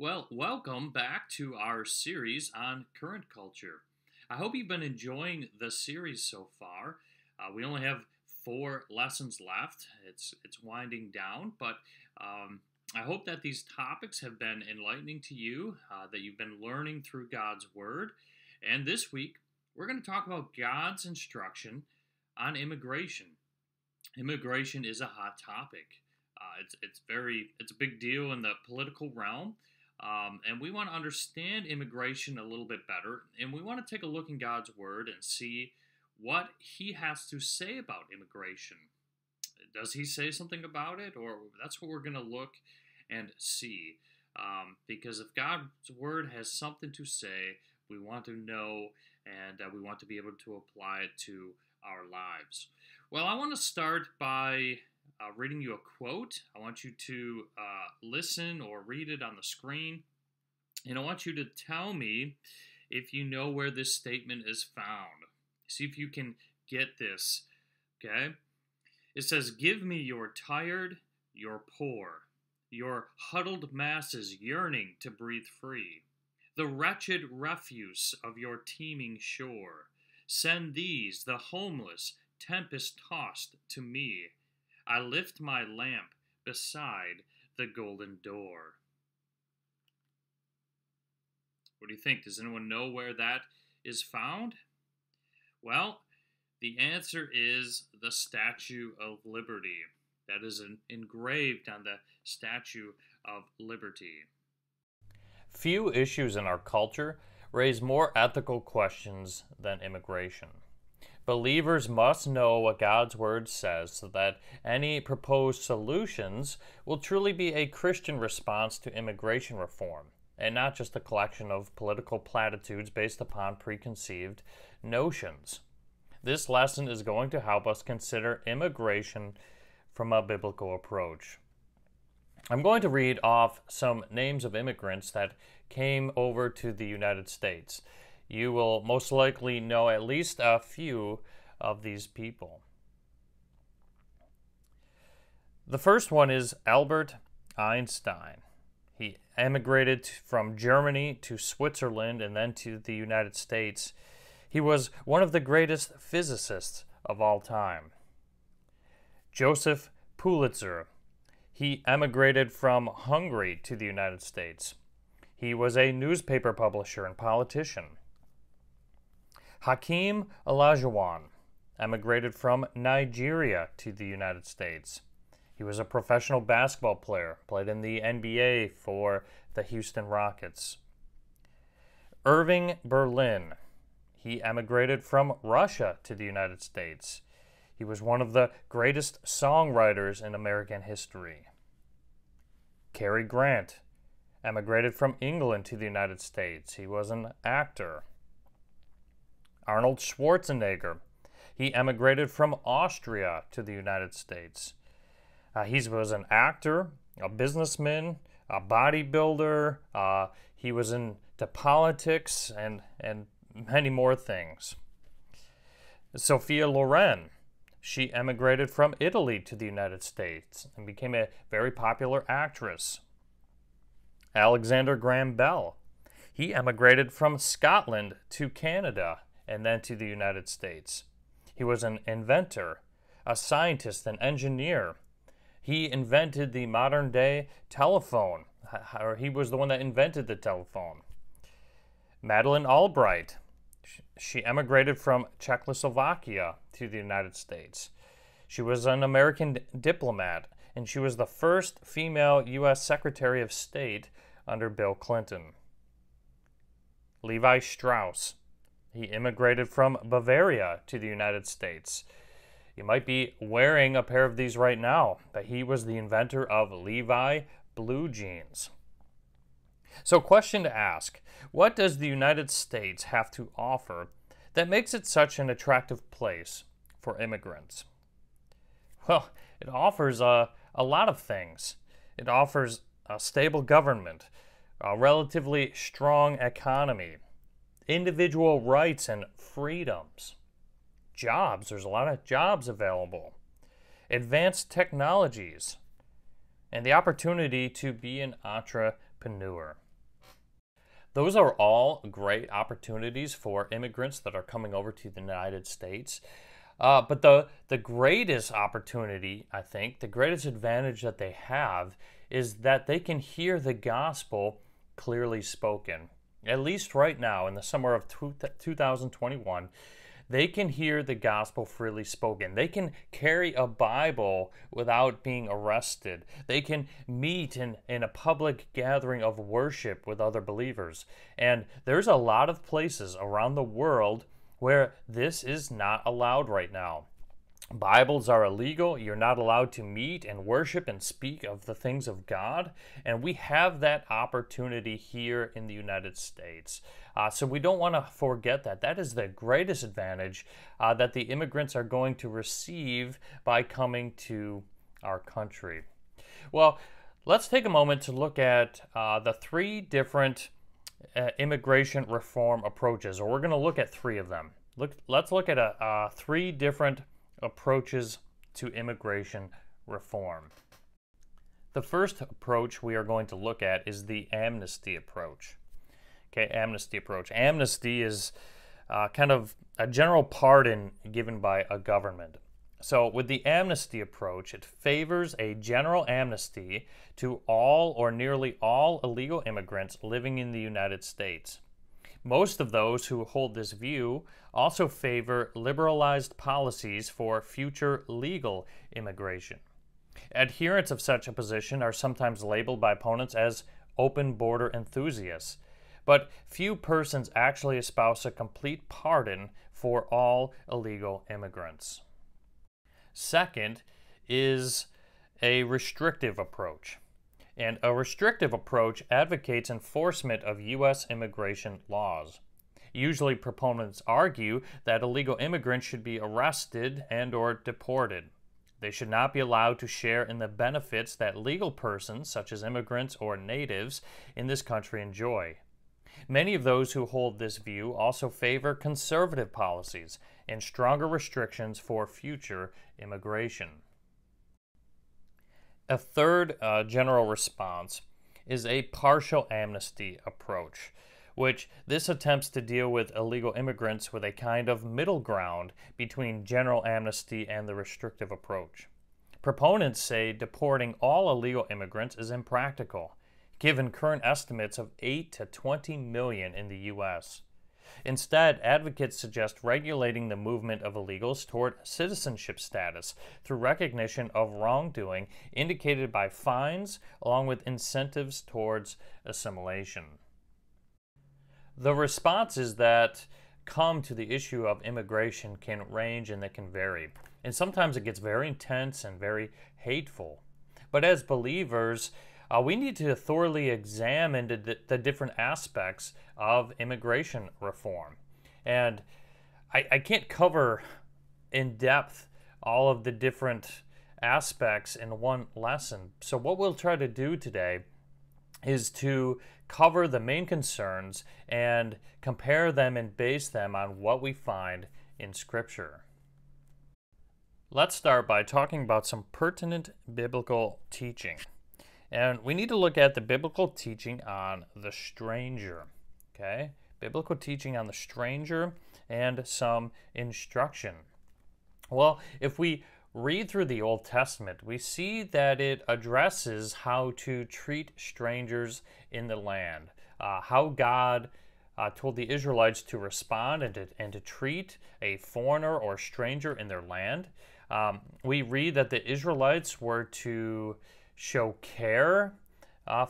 Well, welcome back to our series on current culture. I hope you've been enjoying the series so far. We only have 4 lessons left. It's winding down, but I hope that these topics have been enlightening to you, that you've been learning through God's Word. And this week, we're going to talk about God's instruction on immigration. Immigration is a hot topic. It's a big deal in the political realm, and we want to understand immigration a little bit better, and we want to take a look in God's Word and see what He has to say about immigration. Does He say something about it? Or that's what we're going to look and see, because if God's Word has something to say, we want to know, and we want to be able to apply it to our lives. Well, I want to start by reading you a quote. I want you to listen or read it on the screen, and I want you to tell me if you know where this statement is found. See if you can get this, okay? It says, "Give me your tired, your poor, your huddled masses yearning to breathe free, the wretched refuse of your teeming shore. Send these, the homeless, tempest-tossed, to me. I lift my lamp beside the golden door." What do you think? Does anyone know where that is found? Well, the answer is the Statue of Liberty. That is engraved on the Statue of Liberty. Few issues in our culture raise more ethical questions than immigration. Believers must know what God's Word says so that any proposed solutions will truly be a Christian response to immigration reform, and not just a collection of political platitudes based upon preconceived notions. This lesson is going to help us consider immigration from a biblical approach. I'm going to read off some names of immigrants that came over to the United States. You will most likely know at least a few of these people. The first one is Albert Einstein. He emigrated from Germany to Switzerland and then to the United States. He was one of the greatest physicists of all time. Joseph Pulitzer. He emigrated from Hungary to the United States. He was a newspaper publisher and politician. Hakeem Olajuwon emigrated from Nigeria to the United States. He was a professional basketball player, played in the NBA for the Houston Rockets. Irving Berlin. He emigrated from Russia to the United States. He was one of the greatest songwriters in American history. Cary Grant emigrated from England to the United States. He was an actor. Arnold Schwarzenegger. He emigrated from Austria to the United States. He was an actor, a businessman, a bodybuilder. He was into politics and many more things. Sophia Loren. She emigrated from Italy to the United States and became a very popular actress. Alexander Graham Bell. He emigrated from Scotland to Canada and then to the United States. He was an inventor, a scientist, an engineer. He invented the modern-day telephone, or he was the one that invented the telephone. Madeleine Albright. She emigrated from Czechoslovakia to the United States. She was an American diplomat, and she was the first female U.S. Secretary of State under Bill Clinton. Levi Strauss. He immigrated from Bavaria to the United States. You might be wearing a pair of these right now, but he was the inventor of Levi blue jeans. So, question to ask, what does the United States have to offer that makes it such an attractive place for immigrants? Well, it offers a lot of things. It offers a stable government, a relatively strong economy, individual rights and freedoms, jobs, there's a lot of jobs available, advanced technologies, and the opportunity to be an entrepreneur. Those are all great opportunities for immigrants that are coming over to the United States. But the greatest opportunity, I think, the greatest advantage that they have is that they can hear the gospel clearly spoken. At least right now, in the summer of 2021, they can hear the gospel freely spoken. They can carry a Bible without being arrested. They can meet in a public gathering of worship with other believers. And there's a lot of places around the world where this is not allowed right now. Bibles are illegal. You're not allowed to meet and worship and speak of the things of God. And we have that opportunity here in the United States. So we don't want to forget that. That is the greatest advantage that the immigrants are going to receive by coming to our country. Well, let's take a moment to look at the three different immigration reform approaches, or we're going to look at three of them. Let's look at three different approaches to immigration reform. The first approach we are going to look at is the amnesty approach. Okay, amnesty approach. Amnesty is kind of a general pardon given by a government. So with the amnesty approach, it favors a general amnesty to all or nearly all illegal immigrants living in the United States. Most of those who hold this view also favor liberalized policies for future legal immigration. Adherents of such a position are sometimes labeled by opponents as open border enthusiasts, but few persons actually espouse a complete pardon for all illegal immigrants. Second is a restrictive approach. And a restrictive approach advocates enforcement of U.S. immigration laws. Usually proponents argue that illegal immigrants should be arrested and/or deported. They should not be allowed to share in the benefits that legal persons, such as immigrants or natives, in this country enjoy. Many of those who hold this view also favor conservative policies and stronger restrictions for future immigration. A third general response is a partial amnesty approach, which this attempts to deal with illegal immigrants with a kind of middle ground between general amnesty and the restrictive approach. Proponents say deporting all illegal immigrants is impractical, given current estimates of 8 to 20 million in the U.S. Instead, advocates suggest regulating the movement of illegals toward citizenship status through recognition of wrongdoing indicated by fines, along with incentives towards assimilation. The responses that come to the issue of immigration can range and they can vary. And sometimes it gets very intense and very hateful. But as believers, we need to thoroughly examine the different aspects of immigration reform. And I can't cover in depth all of the different aspects in one lesson. So what we'll try to do today is to cover the main concerns and compare them and base them on what we find in Scripture. Let's start by talking about some pertinent biblical teaching. And we need to look at the biblical teaching on the stranger, okay? Biblical teaching on the stranger and some instruction. Well, if we read through the Old Testament, we see that it addresses how to treat strangers in the land, how God told the Israelites to respond and to treat a foreigner or stranger in their land. We read that the Israelites were to show care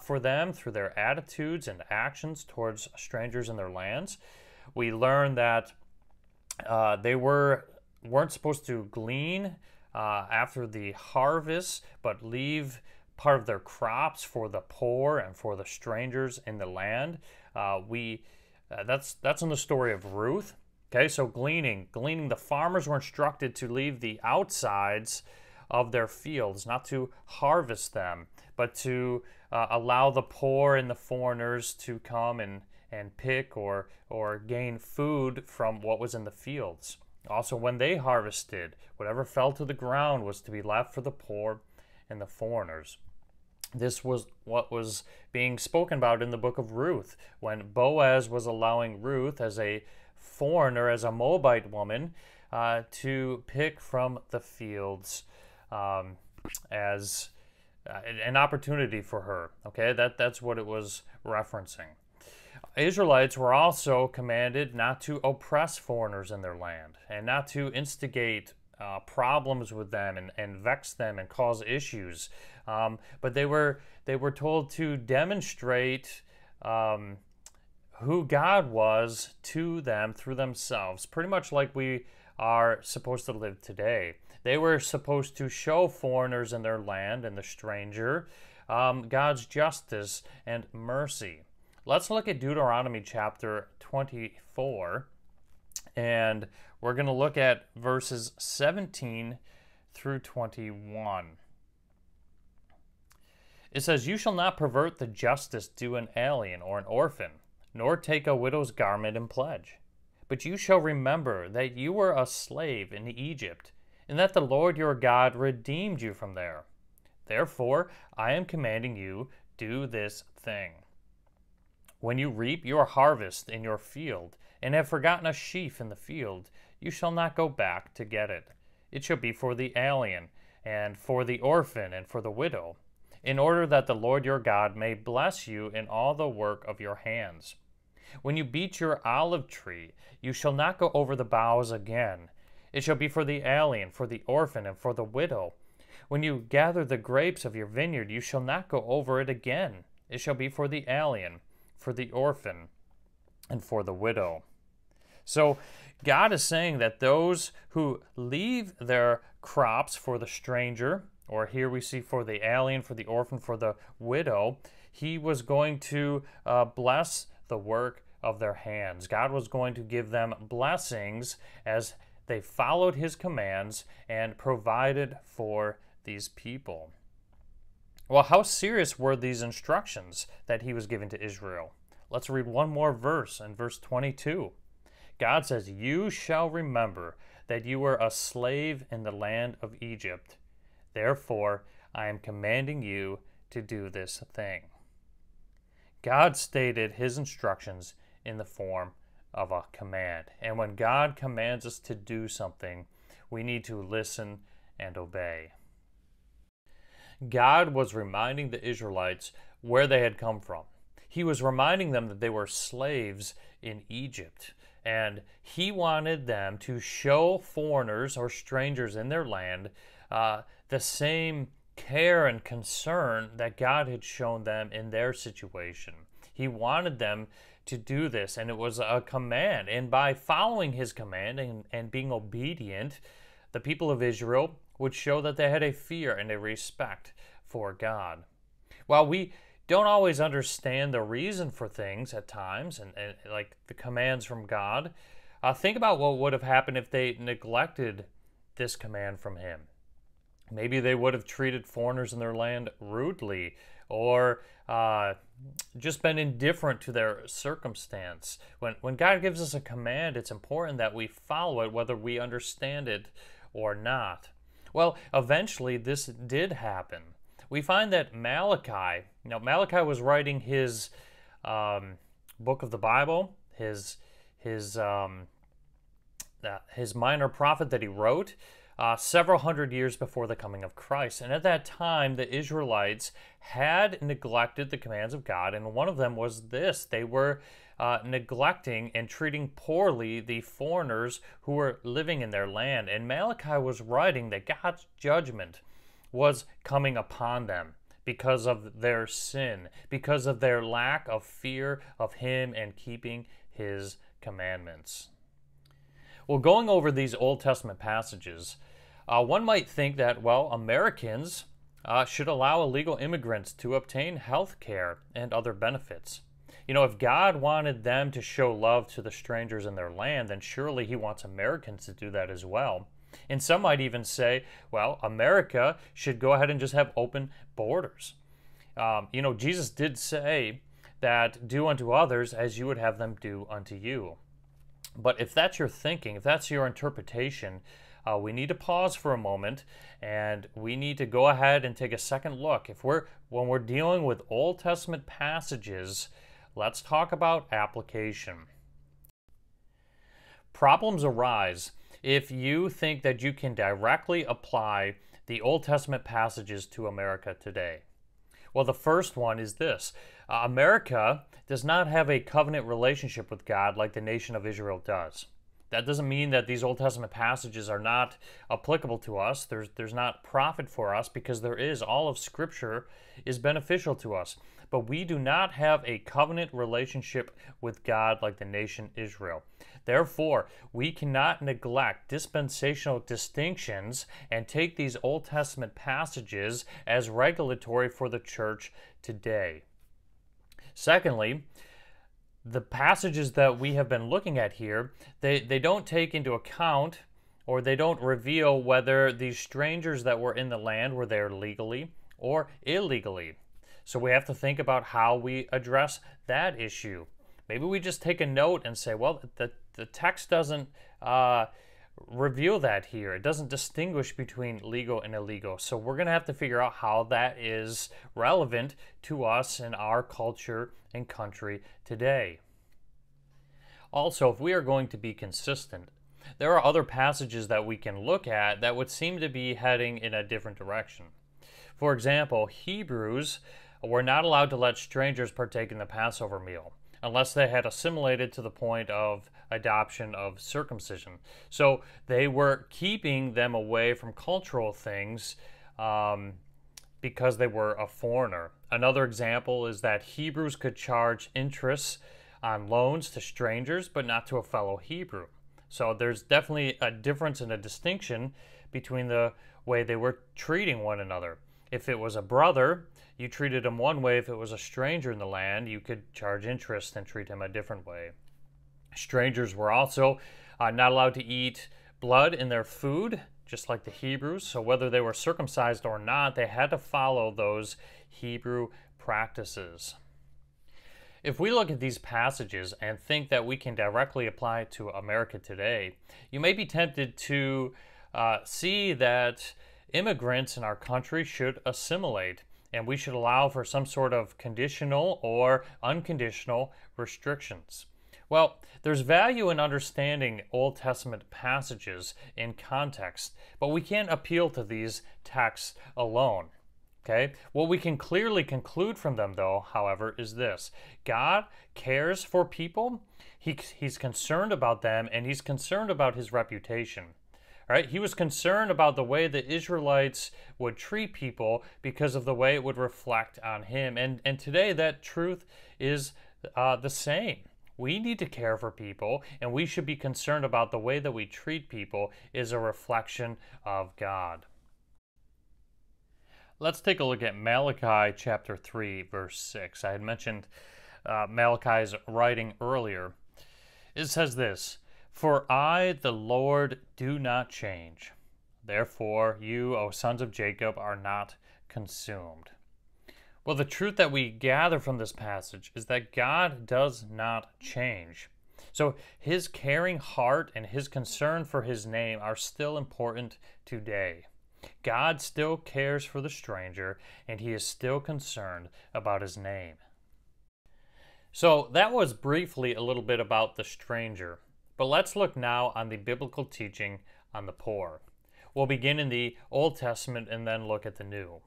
for them through their attitudes and actions towards strangers in their lands. We learn that they weren't supposed to glean after the harvest, but leave part of their crops for the poor and for the strangers in the land. That's in the story of Ruth. Okay, so gleaning. The farmers were instructed to leave the outsides of their fields, not to harvest them, but to allow the poor and the foreigners to come and pick or gain food from what was in the fields. Also, when they harvested, whatever fell to the ground was to be left for the poor and the foreigners. This was what was being spoken about in the book of Ruth, when Boaz was allowing Ruth, as a foreigner, as a Moabite woman, to pick from the fields as an opportunity for her. Okay, that's what it was referencing. Israelites were also commanded not to oppress foreigners in their land and not to instigate problems with them and vex them and cause issues, but they were told to demonstrate who God was to them through themselves, pretty much like we are supposed to live today. They were supposed to show foreigners in their land and the stranger God's justice and mercy. Let's look at Deuteronomy chapter 24, and we're going to look at verses 17 through 21. It says, "You shall not pervert the justice due an alien or an orphan, nor take a widow's garment in pledge. But you shall remember that you were a slave in Egypt, and that the Lord your God redeemed you from there. Therefore, I am commanding you, do this thing. When you reap your harvest in your field, and have forgotten a sheaf in the field, you shall not go back to get it. It shall be for the alien, and for the orphan, and for the widow, in order that the Lord your God may bless you in all the work of your hands. When you beat your olive tree, you shall not go over the boughs again. It shall be for the alien, for the orphan, and for the widow. When you gather the grapes of your vineyard, you shall not go over it again. It shall be for the alien, for the orphan, and for the widow." So God is saying that those who leave their crops for the stranger, or here we see for the alien, for the orphan, for the widow, he was going to bless the work of their hands. God was going to give them blessings as they followed his commands and provided for these people. Well, how serious were these instructions that he was giving to Israel? Let's read one more verse in verse 22. God says, "You shall remember that you were a slave in the land of Egypt. Therefore, I am commanding you to do this thing." God stated his instructions in the form of a command. And when God commands us to do something, we need to listen and obey. God was reminding the Israelites where they had come from. He was reminding them that they were slaves in Egypt, and he wanted them to show foreigners or strangers in their land the same care and concern that God had shown them in their situation. He wanted them to do this, and it was a command. And by following his command and being obedient, the people of Israel would show that they had a fear and a respect for God. While we don't always understand the reason for things at times, and like the commands from God, think about what would have happened if they neglected this command from him. Maybe they would have treated foreigners in their land rudely, or just been indifferent to their circumstance. When God gives us a command, it's important that we follow it, whether we understand it or not. Well, eventually this did happen. We find that Malachi, Malachi was writing his book of the Bible, his minor prophet that he wrote several hundred years before the coming of Christ. And at that time, the Israelites had neglected the commands of God, and one of them was this. They were neglecting and treating poorly the foreigners who were living in their land. And Malachi was writing that God's judgment was coming upon them because of their sin, because of their lack of fear of him and keeping his commandments. Well, going over these Old Testament passages, one might think that, well, Americans should allow illegal immigrants to obtain health care and other benefits. You know, if God wanted them to show love to the strangers in their land, then surely he wants Americans to do that as well. And some might even say, well, America should go ahead and just have open borders. You know, Jesus did say that do unto others as you would have them do unto you. But if that's your thinking, if that's your interpretation, we need to pause for a moment, and we need to go ahead and take a second look. When we're dealing with Old Testament passages, let's talk about application. Problems arise if you think that you can directly apply the Old Testament passages to America today. Well, the first one is this. America does not have a covenant relationship with God like the nation of Israel does. That doesn't mean that these Old Testament passages are not applicable to us. There's not profit for us, because there is. All of Scripture is beneficial to us. But we do not have a covenant relationship with God like the nation Israel. Therefore, we cannot neglect dispensational distinctions and take these Old Testament passages as regulatory for the church today. Secondly, the passages that we have been looking at here, they don't take into account, or they don't reveal, whether these strangers that were in the land were there legally or illegally. So we have to think about how we address that issue. Maybe we just take a note and say, well, the text doesn't reveal that here. It doesn't distinguish between legal and illegal. So we're going to have to figure out how that is relevant to us in our culture and country today. Also, if we are going to be consistent, there are other passages that we can look at that would seem to be heading in a different direction. For example, Hebrews were not allowed to let strangers partake in the Passover meal unless they had assimilated to the point of adoption of circumcision. So they were keeping them away from cultural things because they were a foreigner. Another example is that Hebrews could charge interest on loans to strangers, but not to a fellow Hebrew. So there's definitely a difference and a distinction between the way they were treating one another. If it was a brother, you treated him one way. If it was a stranger in the land, you could charge interest and treat him a different way. Strangers were also not allowed to eat blood in their food, just like the Hebrews. So whether they were circumcised or not, they had to follow those Hebrew practices. If we look at these passages and think that we can directly apply it to America today, you may be tempted to see that immigrants in our country should assimilate, and we should allow for some sort of conditional or unconditional restrictions. Well, there's value in understanding Old Testament passages in context, but we can't appeal to these texts alone. Okay? What we can clearly conclude from them, though, however, is this. God cares for people, He's concerned about them, and He's concerned about His reputation. Right? He was concerned about the way the Israelites would treat people because of the way it would reflect on Him. And today that truth is the same. We need to care for people, and we should be concerned about the way that we treat people is a reflection of God. Let's take a look at Malachi chapter 3, verse 6. I had mentioned Malachi's writing earlier. It says this, "For I, the Lord, do not change. Therefore, you, O sons of Jacob, are not consumed." Well, the truth that we gather from this passage is that God does not change. So His caring heart and His concern for His name are still important today. God still cares for the stranger, and He is still concerned about His name. So that was briefly a little bit about the stranger. But let's look now on the biblical teaching on the poor. We'll begin in the Old Testament and then look at the New.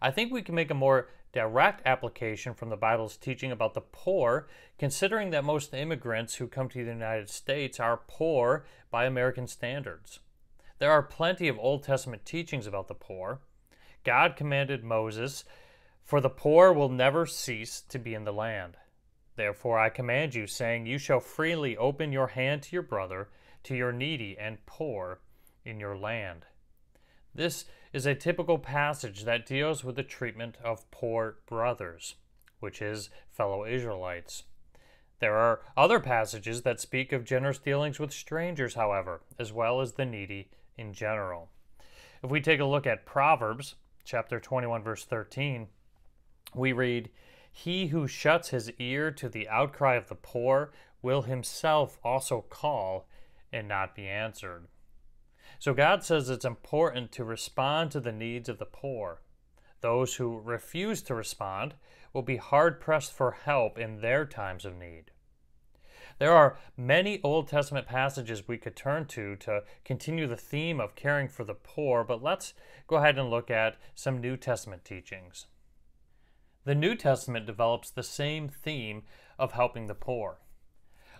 I think we can make a more direct application from the Bible's teaching about the poor, considering that most immigrants who come to the United States are poor by American standards. There are plenty of Old Testament teachings about the poor. God commanded Moses, "For the poor will never cease to be in the land. Therefore I command you, saying, you shall freely open your hand to your brother, to your needy and poor in your land." This is a typical passage that deals with the treatment of poor brothers, which is fellow Israelites. There are other passages that speak of generous dealings with strangers, however, as well as the needy in general. If we take a look at Proverbs chapter 21, verse 13, we read, "He who shuts his ear to the outcry of the poor will himself also call and not be answered." So God says it's important to respond to the needs of the poor. Those who refuse to respond will be hard-pressed for help in their times of need. There are many Old Testament passages we could turn to continue the theme of caring for the poor, but let's go ahead and look at some New Testament teachings. The New Testament develops the same theme of helping the poor.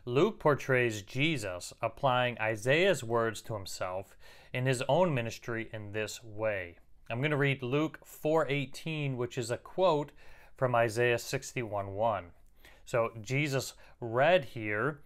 Luke portrays Jesus applying Isaiah's words to himself in his own ministry in this way. I'm going to read Luke 4:18, which is a quote from Isaiah 61:1. So Jesus read here,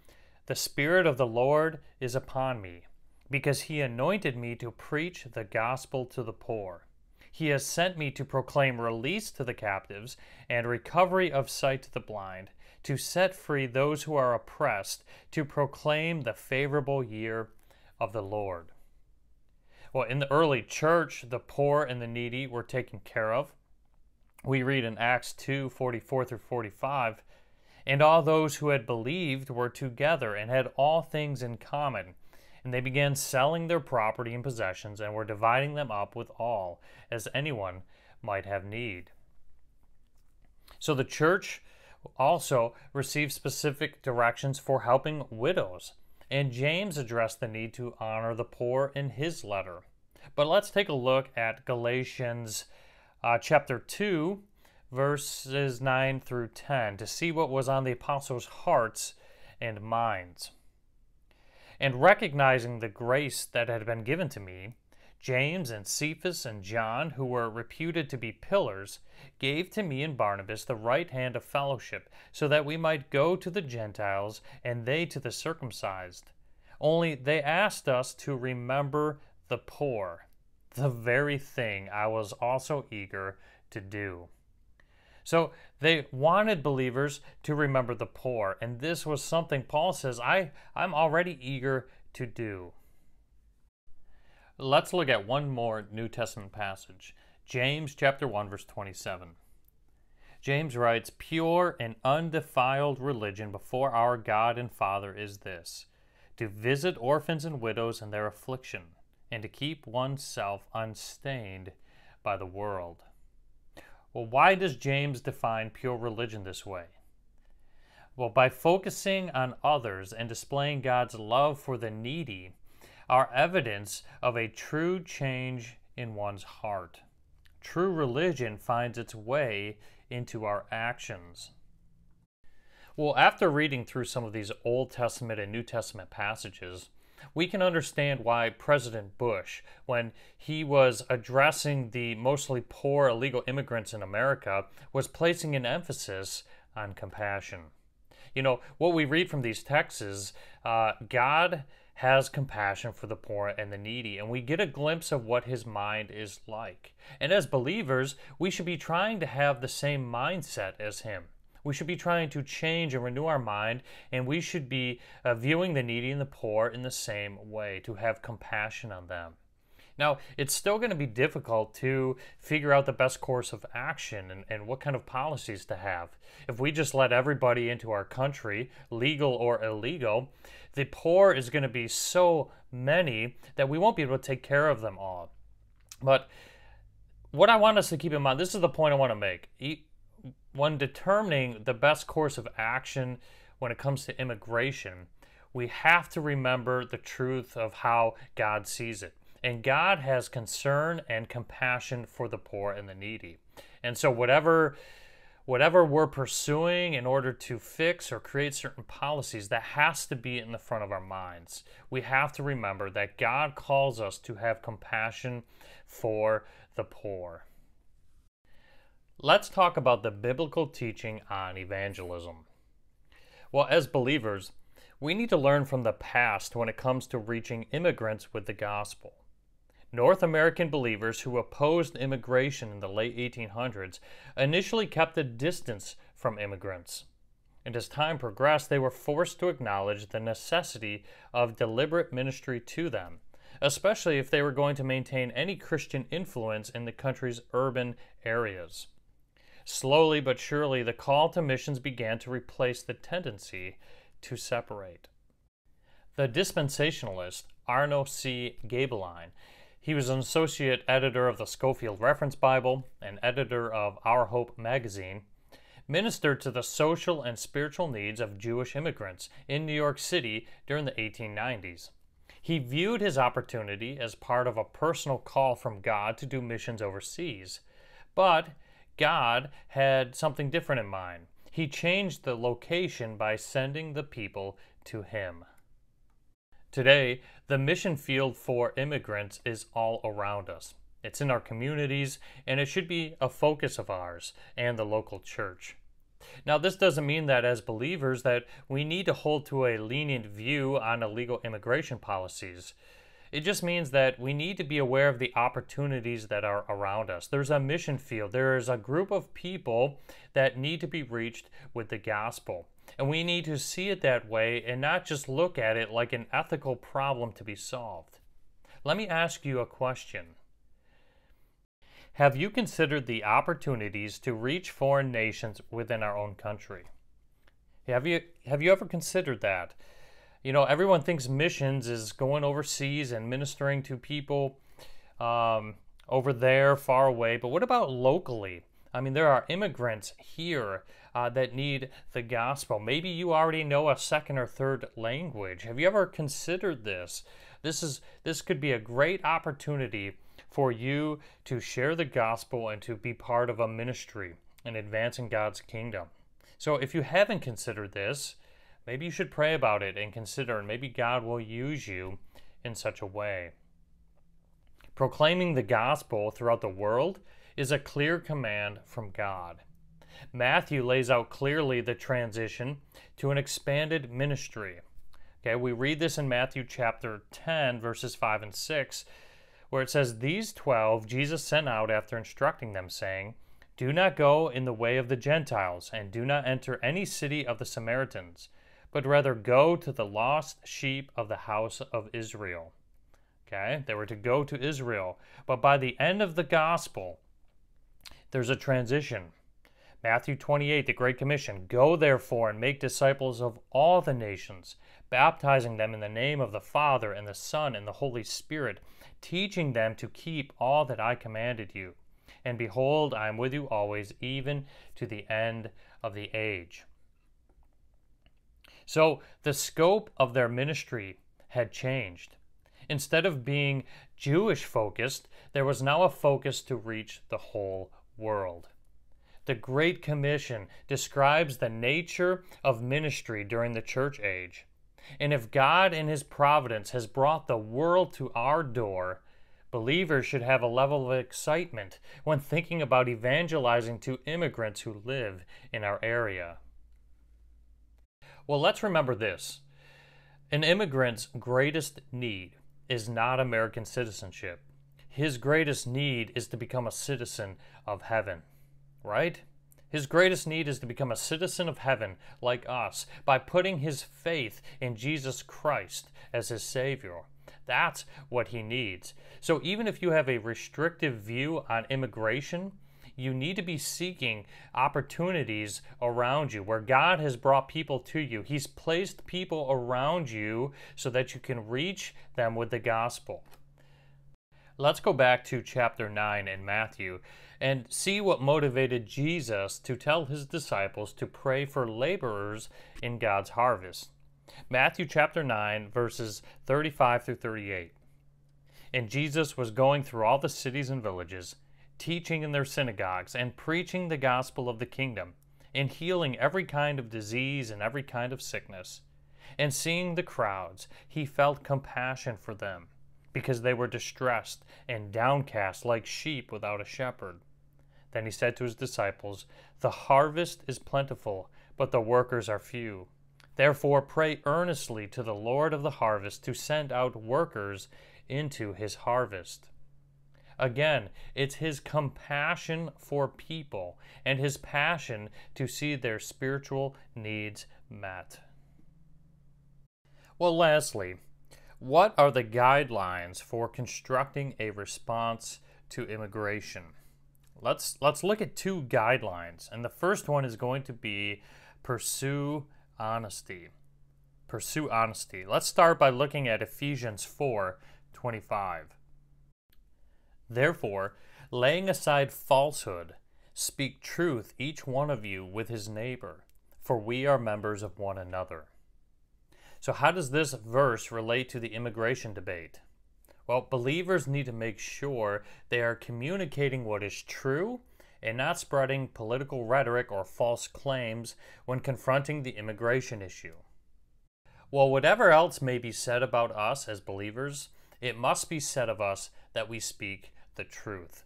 "The Spirit of the Lord is upon me, because he anointed me to preach the gospel to the poor. He has sent me to proclaim release to the captives and recovery of sight to the blind, to set free those who are oppressed, to proclaim the favorable year of the Lord." Well, in the early church, the poor and the needy were taken care of. We read in Acts 2:44 through 45, "And all those who had believed were together and had all things in common. And they began selling their property and possessions and were dividing them up with all, as anyone might have need." So the church also received specific directions for helping widows, and James addressed the need to honor the poor in his letter. But let's take a look at Galatians chapter 2, verses 9 through 10, to see what was on the apostles' hearts and minds. "And recognizing the grace that had been given to me, James and Cephas and John, who were reputed to be pillars, gave to me and Barnabas the right hand of fellowship, so that we might go to the Gentiles and they to the circumcised. Only they asked us to remember the poor, the very thing I was also eager to do." So they wanted believers to remember the poor, and this was something Paul says, I'm already eager to do. Let's look at one more New Testament passage, James chapter 1, verse 27. James writes, "Pure and undefiled religion before our God and Father is this, to visit orphans and widows in their affliction, and to keep oneself unstained by the world." Well, why does James define pure religion this way? Well, by focusing on others and displaying God's love for the needy, are evidence of a true change in one's heart. True religion finds its way into our actions. Well, after reading through some of these Old Testament and New Testament passages, we can understand why President Bush, when he was addressing the mostly poor illegal immigrants in America, was placing an emphasis on compassion. You know, what we read from these texts is God has compassion for the poor and the needy, and we get a glimpse of what his mind is like. And as believers, we should be trying to have the same mindset as him. We should be trying to change and renew our mind, and we should be viewing the needy and the poor in the same way, to have compassion on them. Now, it's still going to be difficult to figure out the best course of action and what kind of policies to have. If we just let everybody into our country, legal or illegal, the poor is going to be so many that we won't be able to take care of them all. But what I want us to keep in mind, this is the point I want to make. When determining the best course of action when it comes to immigration, we have to remember the truth of how God sees it. And God has concern and compassion for the poor and the needy. And so whatever we're pursuing in order to fix or create certain policies, that has to be in the front of our minds. We have to remember that God calls us to have compassion for the poor. Let's talk about the biblical teaching on evangelism. Well, as believers, we need to learn from the past when it comes to reaching immigrants with the gospel. North American believers who opposed immigration in the late 1800s initially kept a distance from immigrants. And as time progressed, they were forced to acknowledge the necessity of deliberate ministry to them, especially if they were going to maintain any Christian influence in the country's urban areas. Slowly but surely, the call to missions began to replace the tendency to separate. The dispensationalists Arno C. Gabelein. He was an associate editor of the Schofield Reference Bible and editor of Our Hope magazine, ministered to the social and spiritual needs of Jewish immigrants in New York City during the 1890s. He viewed his opportunity as part of a personal call from God to do missions overseas. But God had something different in mind. He changed the location by sending the people to him. Today, the mission field for immigrants is all around us. It's in our communities, and it should be a focus of ours and the local church. Now, this doesn't mean that as believers that we need to hold to a lenient view on illegal immigration policies. It just means that we need to be aware of the opportunities that are around us. There's a mission field. There is a group of people that need to be reached with the gospel. And we need to see it that way and not just look at it like an ethical problem to be solved. Let me ask you a question. Have you considered the opportunities to reach foreign nations within our own country? Have you ever considered that? You know, everyone thinks missions is going overseas and ministering to people over there, far away. But what about locally? I mean, there are immigrants here that need the gospel. Maybe you already know a second or third language. Have you ever considered this? This could be a great opportunity for you to share the gospel and to be part of a ministry in advancing God's kingdom. So if you haven't considered this, maybe you should pray about it and consider, and maybe God will use you in such a way. Proclaiming the gospel throughout the world is a clear command from God. Matthew lays out clearly the transition to an expanded ministry. Okay, we read this in Matthew chapter 10, verses 5 and 6, where it says, "These 12 Jesus sent out after instructing them, saying, 'Do not go in the way of the Gentiles, and do not enter any city of the Samaritans, but rather go to the lost sheep of the house of Israel.'" Okay, they were to go to Israel. But by the end of the gospel, there's a transition. Matthew 28, the Great Commission, "Go therefore and make disciples of all the nations, baptizing them in the name of the Father and the Son and the Holy Spirit, teaching them to keep all that I commanded you. And behold, I am with you always, even to the end of the age." So the scope of their ministry had changed. Instead of being Jewish-focused, there was now a focus to reach the whole world. The Great Commission describes the nature of ministry during the church age. And if God in His providence has brought the world to our door, believers should have a level of excitement when thinking about evangelizing to immigrants who live in our area. Well, let's remember this. An immigrant's greatest need is not American citizenship. His greatest need is to become a citizen of heaven, right? His greatest need is to become a citizen of heaven like us by putting his faith in Jesus Christ as his Savior. That's what he needs. So even if you have a restrictive view on immigration, you need to be seeking opportunities around you where God has brought people to you. He's placed people around you so that you can reach them with the gospel. Let's go back to chapter 9 in Matthew and see what motivated Jesus to tell his disciples to pray for laborers in God's harvest. Matthew chapter 9, verses 35 through 38. "And Jesus was going through all the cities and villages, teaching in their synagogues and preaching the gospel of the kingdom, and healing every kind of disease and every kind of sickness. And seeing the crowds, he felt compassion for them, because they were distressed and downcast like sheep without a shepherd. Then he said to his disciples, 'The harvest is plentiful, but the workers are few. Therefore pray earnestly to the Lord of the harvest to send out workers into his harvest.'" Again, it's his compassion for people and his passion to see their spiritual needs met. Well, lastly, what are the guidelines for constructing a response to immigration? Let's look at two guidelines, and the first one is going to be pursue honesty. pursue honesty. Let's start by looking at Ephesians 4:25. Therefore, laying aside falsehood, speak truth each one of you with his neighbor, for we are members of one another. So how does this verse relate to the immigration debate? Well, believers need to make sure they are communicating what is true and not spreading political rhetoric or false claims when confronting the immigration issue. Well, whatever else may be said about us as believers, it must be said of us that we speak the truth.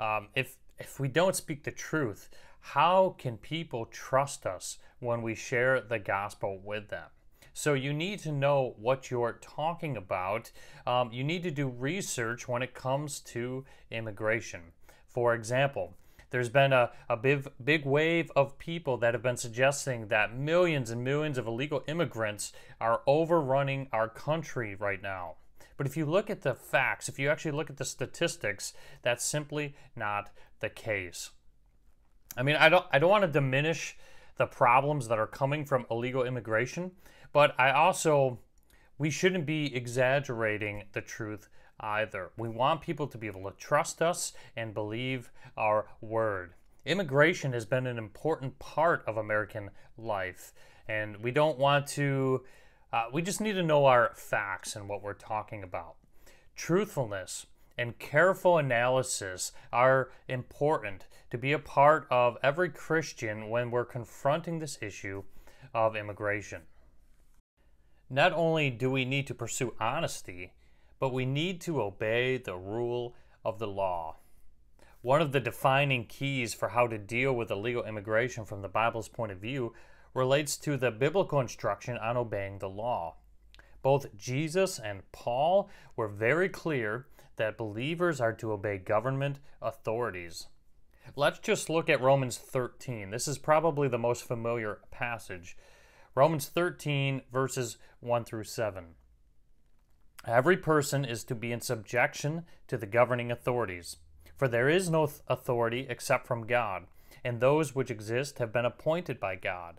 If we don't speak the truth, how can people trust us when we share the gospel with them? So you need to know what you're talking about. You need to do research when it comes to immigration. For example, there's been a big wave of people that have been suggesting that millions and millions of illegal immigrants are overrunning our country right now. But if you look at the facts, if you actually look at the statistics, that's simply not the case. I mean, I don't want to diminish the problems that are coming from illegal immigration, but we shouldn't be exaggerating the truth either. We want people to be able to trust us and believe our word. Immigration has been an important part of American life, and we don't want to, we just need to know our facts and what we're talking about. Truthfulness and careful analysis are important to be a part of every Christian when we're confronting this issue of immigration. Not only do we need to pursue honesty, but we need to obey the rule of the law. One of the defining keys for how to deal with illegal immigration from the Bible's point of view relates to the biblical instruction on obeying the law. Both Jesus and Paul were very clear that believers are to obey government authorities. Let's just look at Romans 13. This is probably the most familiar passage. Romans 13, verses 1 through 7. Every person is to be in subjection to the governing authorities, for there is no authority except from God, and those which exist have been appointed by God.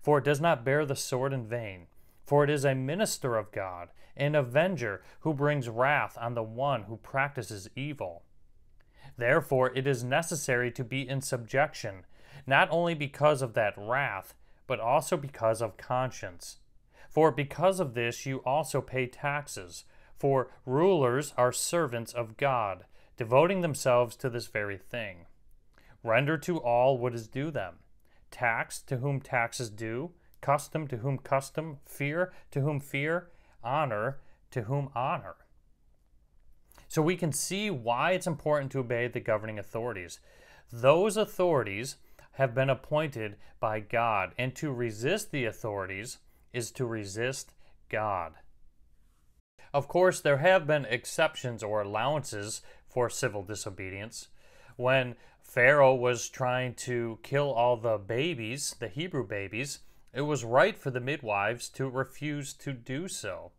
for it does not bear the sword in vain, for it is a minister of God, an avenger who brings wrath on the one who practices evil. Therefore it is necessary to be in subjection, not only because of that wrath, but also because of conscience. For because of this you also pay taxes, for rulers are servants of God, devoting themselves to this very thing. Render to all what is due them, tax to whom tax is due, custom to whom custom, fear to whom fear, honor to whom honor. So we can see why it's important to obey the governing authorities. Those authorities have been appointed by God, and to resist the authorities is to resist God. Of course, there have been exceptions or allowances for civil disobedience. When Pharaoh was trying to kill all the babies, the Hebrew babies, it was right for the midwives to refuse to do so.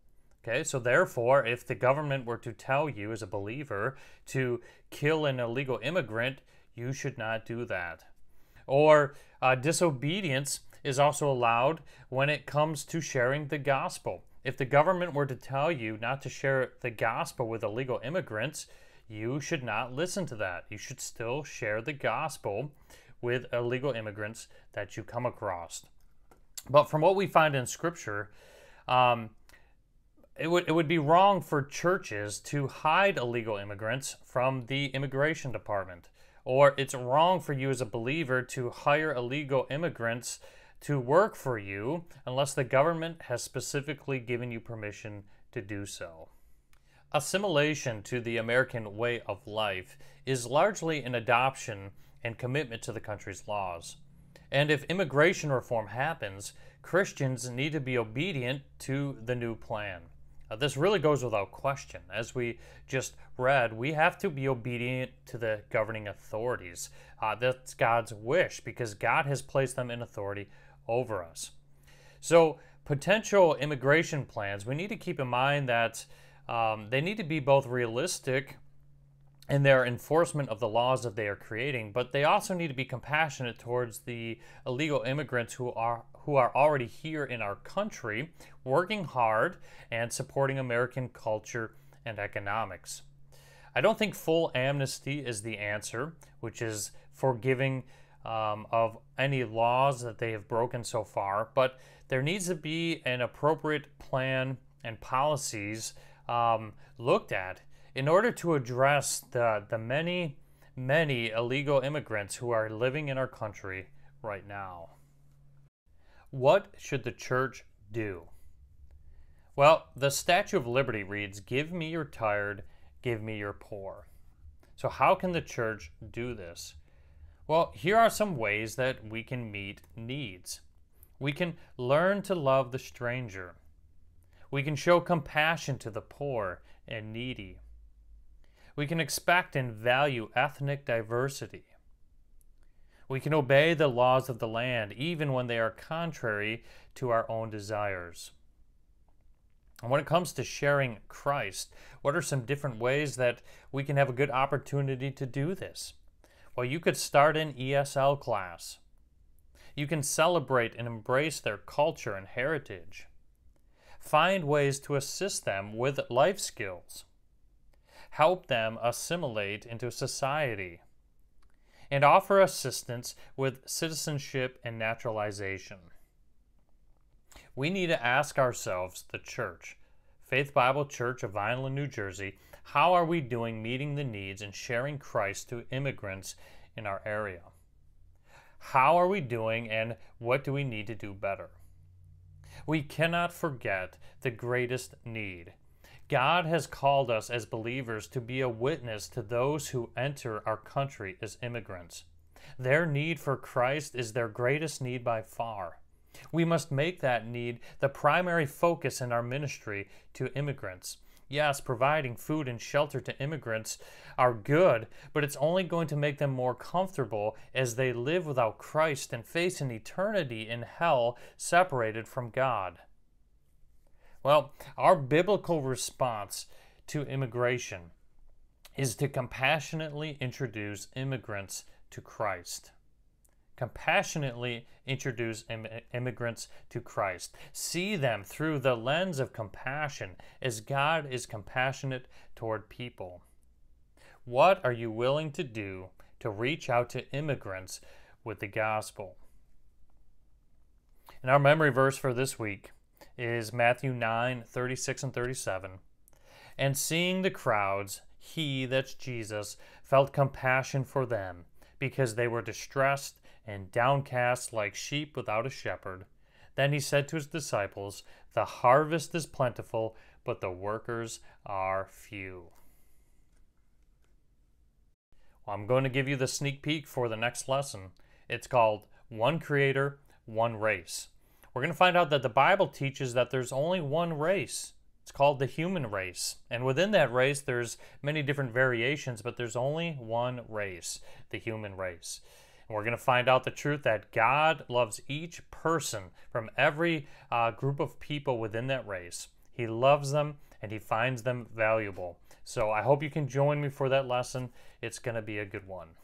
Okay, so therefore, if the government were to tell you as a believer to kill an illegal immigrant, you should not do that. Or disobedience is also allowed when it comes to sharing the gospel. If the government were to tell you not to share the gospel with illegal immigrants, you should not listen to that. You should still share the gospel with illegal immigrants that you come across. But from what we find in Scripture, it would be wrong for churches to hide illegal immigrants from the immigration department. Or it's wrong for you as a believer to hire illegal immigrants to work for you unless the government has specifically given you permission to do so. Assimilation to the American way of life is largely an adoption and commitment to the country's laws. And if immigration reform happens, Christians need to be obedient to the new plan. This really goes without question. As we just read, we have to be obedient to the governing authorities. That's God's wish, because God has placed them in authority over us. So potential immigration plans, we need to keep in mind that they need to be both realistic in their enforcement of the laws that they are creating, but they also need to be compassionate towards the illegal immigrants who are already here in our country, working hard and supporting American culture and economics. I don't think full amnesty is the answer, which is forgiving of any laws that they have broken so far, but there needs to be an appropriate plan and policies looked at in order to address the many, many illegal immigrants who are living in our country right now. What should the church do? Well, the Statue of Liberty reads, "Give me your tired, give me your poor." So how can the church do this? Well, here are some ways that we can meet needs. We can learn to love the stranger. We can show compassion to the poor and needy. We can expect and value ethnic diversity. We can obey the laws of the land, even when they are contrary to our own desires. And when it comes to sharing Christ, what are some different ways that we can have a good opportunity to do this? Well, you could start an ESL class. You can celebrate and embrace their culture and heritage. Find ways to assist them with life skills. Help them assimilate into society, and offer assistance with citizenship and naturalization. We need to ask ourselves, the church, Faith Bible Church of Vineland, New Jersey, how are we doing meeting the needs and sharing Christ to immigrants in our area? How are we doing, and what do we need to do better? We cannot forget the greatest need. God has called us as believers to be a witness to those who enter our country as immigrants. Their need for Christ is their greatest need by far. We must make that need the primary focus in our ministry to immigrants. Yes, providing food and shelter to immigrants are good, but it's only going to make them more comfortable as they live without Christ and face an eternity in hell separated from God. Well, our biblical response to immigration is to compassionately introduce immigrants to Christ. Compassionately introduce immigrants to Christ. See them through the lens of compassion as God is compassionate toward people. What are you willing to do to reach out to immigrants with the gospel? And our memory verse for this week is Matthew 9:36 and 37. "And seeing the crowds, he," that's Jesus, "felt compassion for them, because they were distressed and downcast like sheep without a shepherd. Then he said to his disciples, 'The harvest is plentiful, but the workers are few.'" Well, I'm going to give you the sneak peek for the next lesson. It's called One Creator, One Race. We're going to find out that the Bible teaches that there's only one race. It's called the human race. And within that race, there's many different variations, but there's only one race, the human race. And we're going to find out the truth that God loves each person from every group of people within that race. He loves them, and he finds them valuable. So I hope you can join me for that lesson. It's going to be a good one.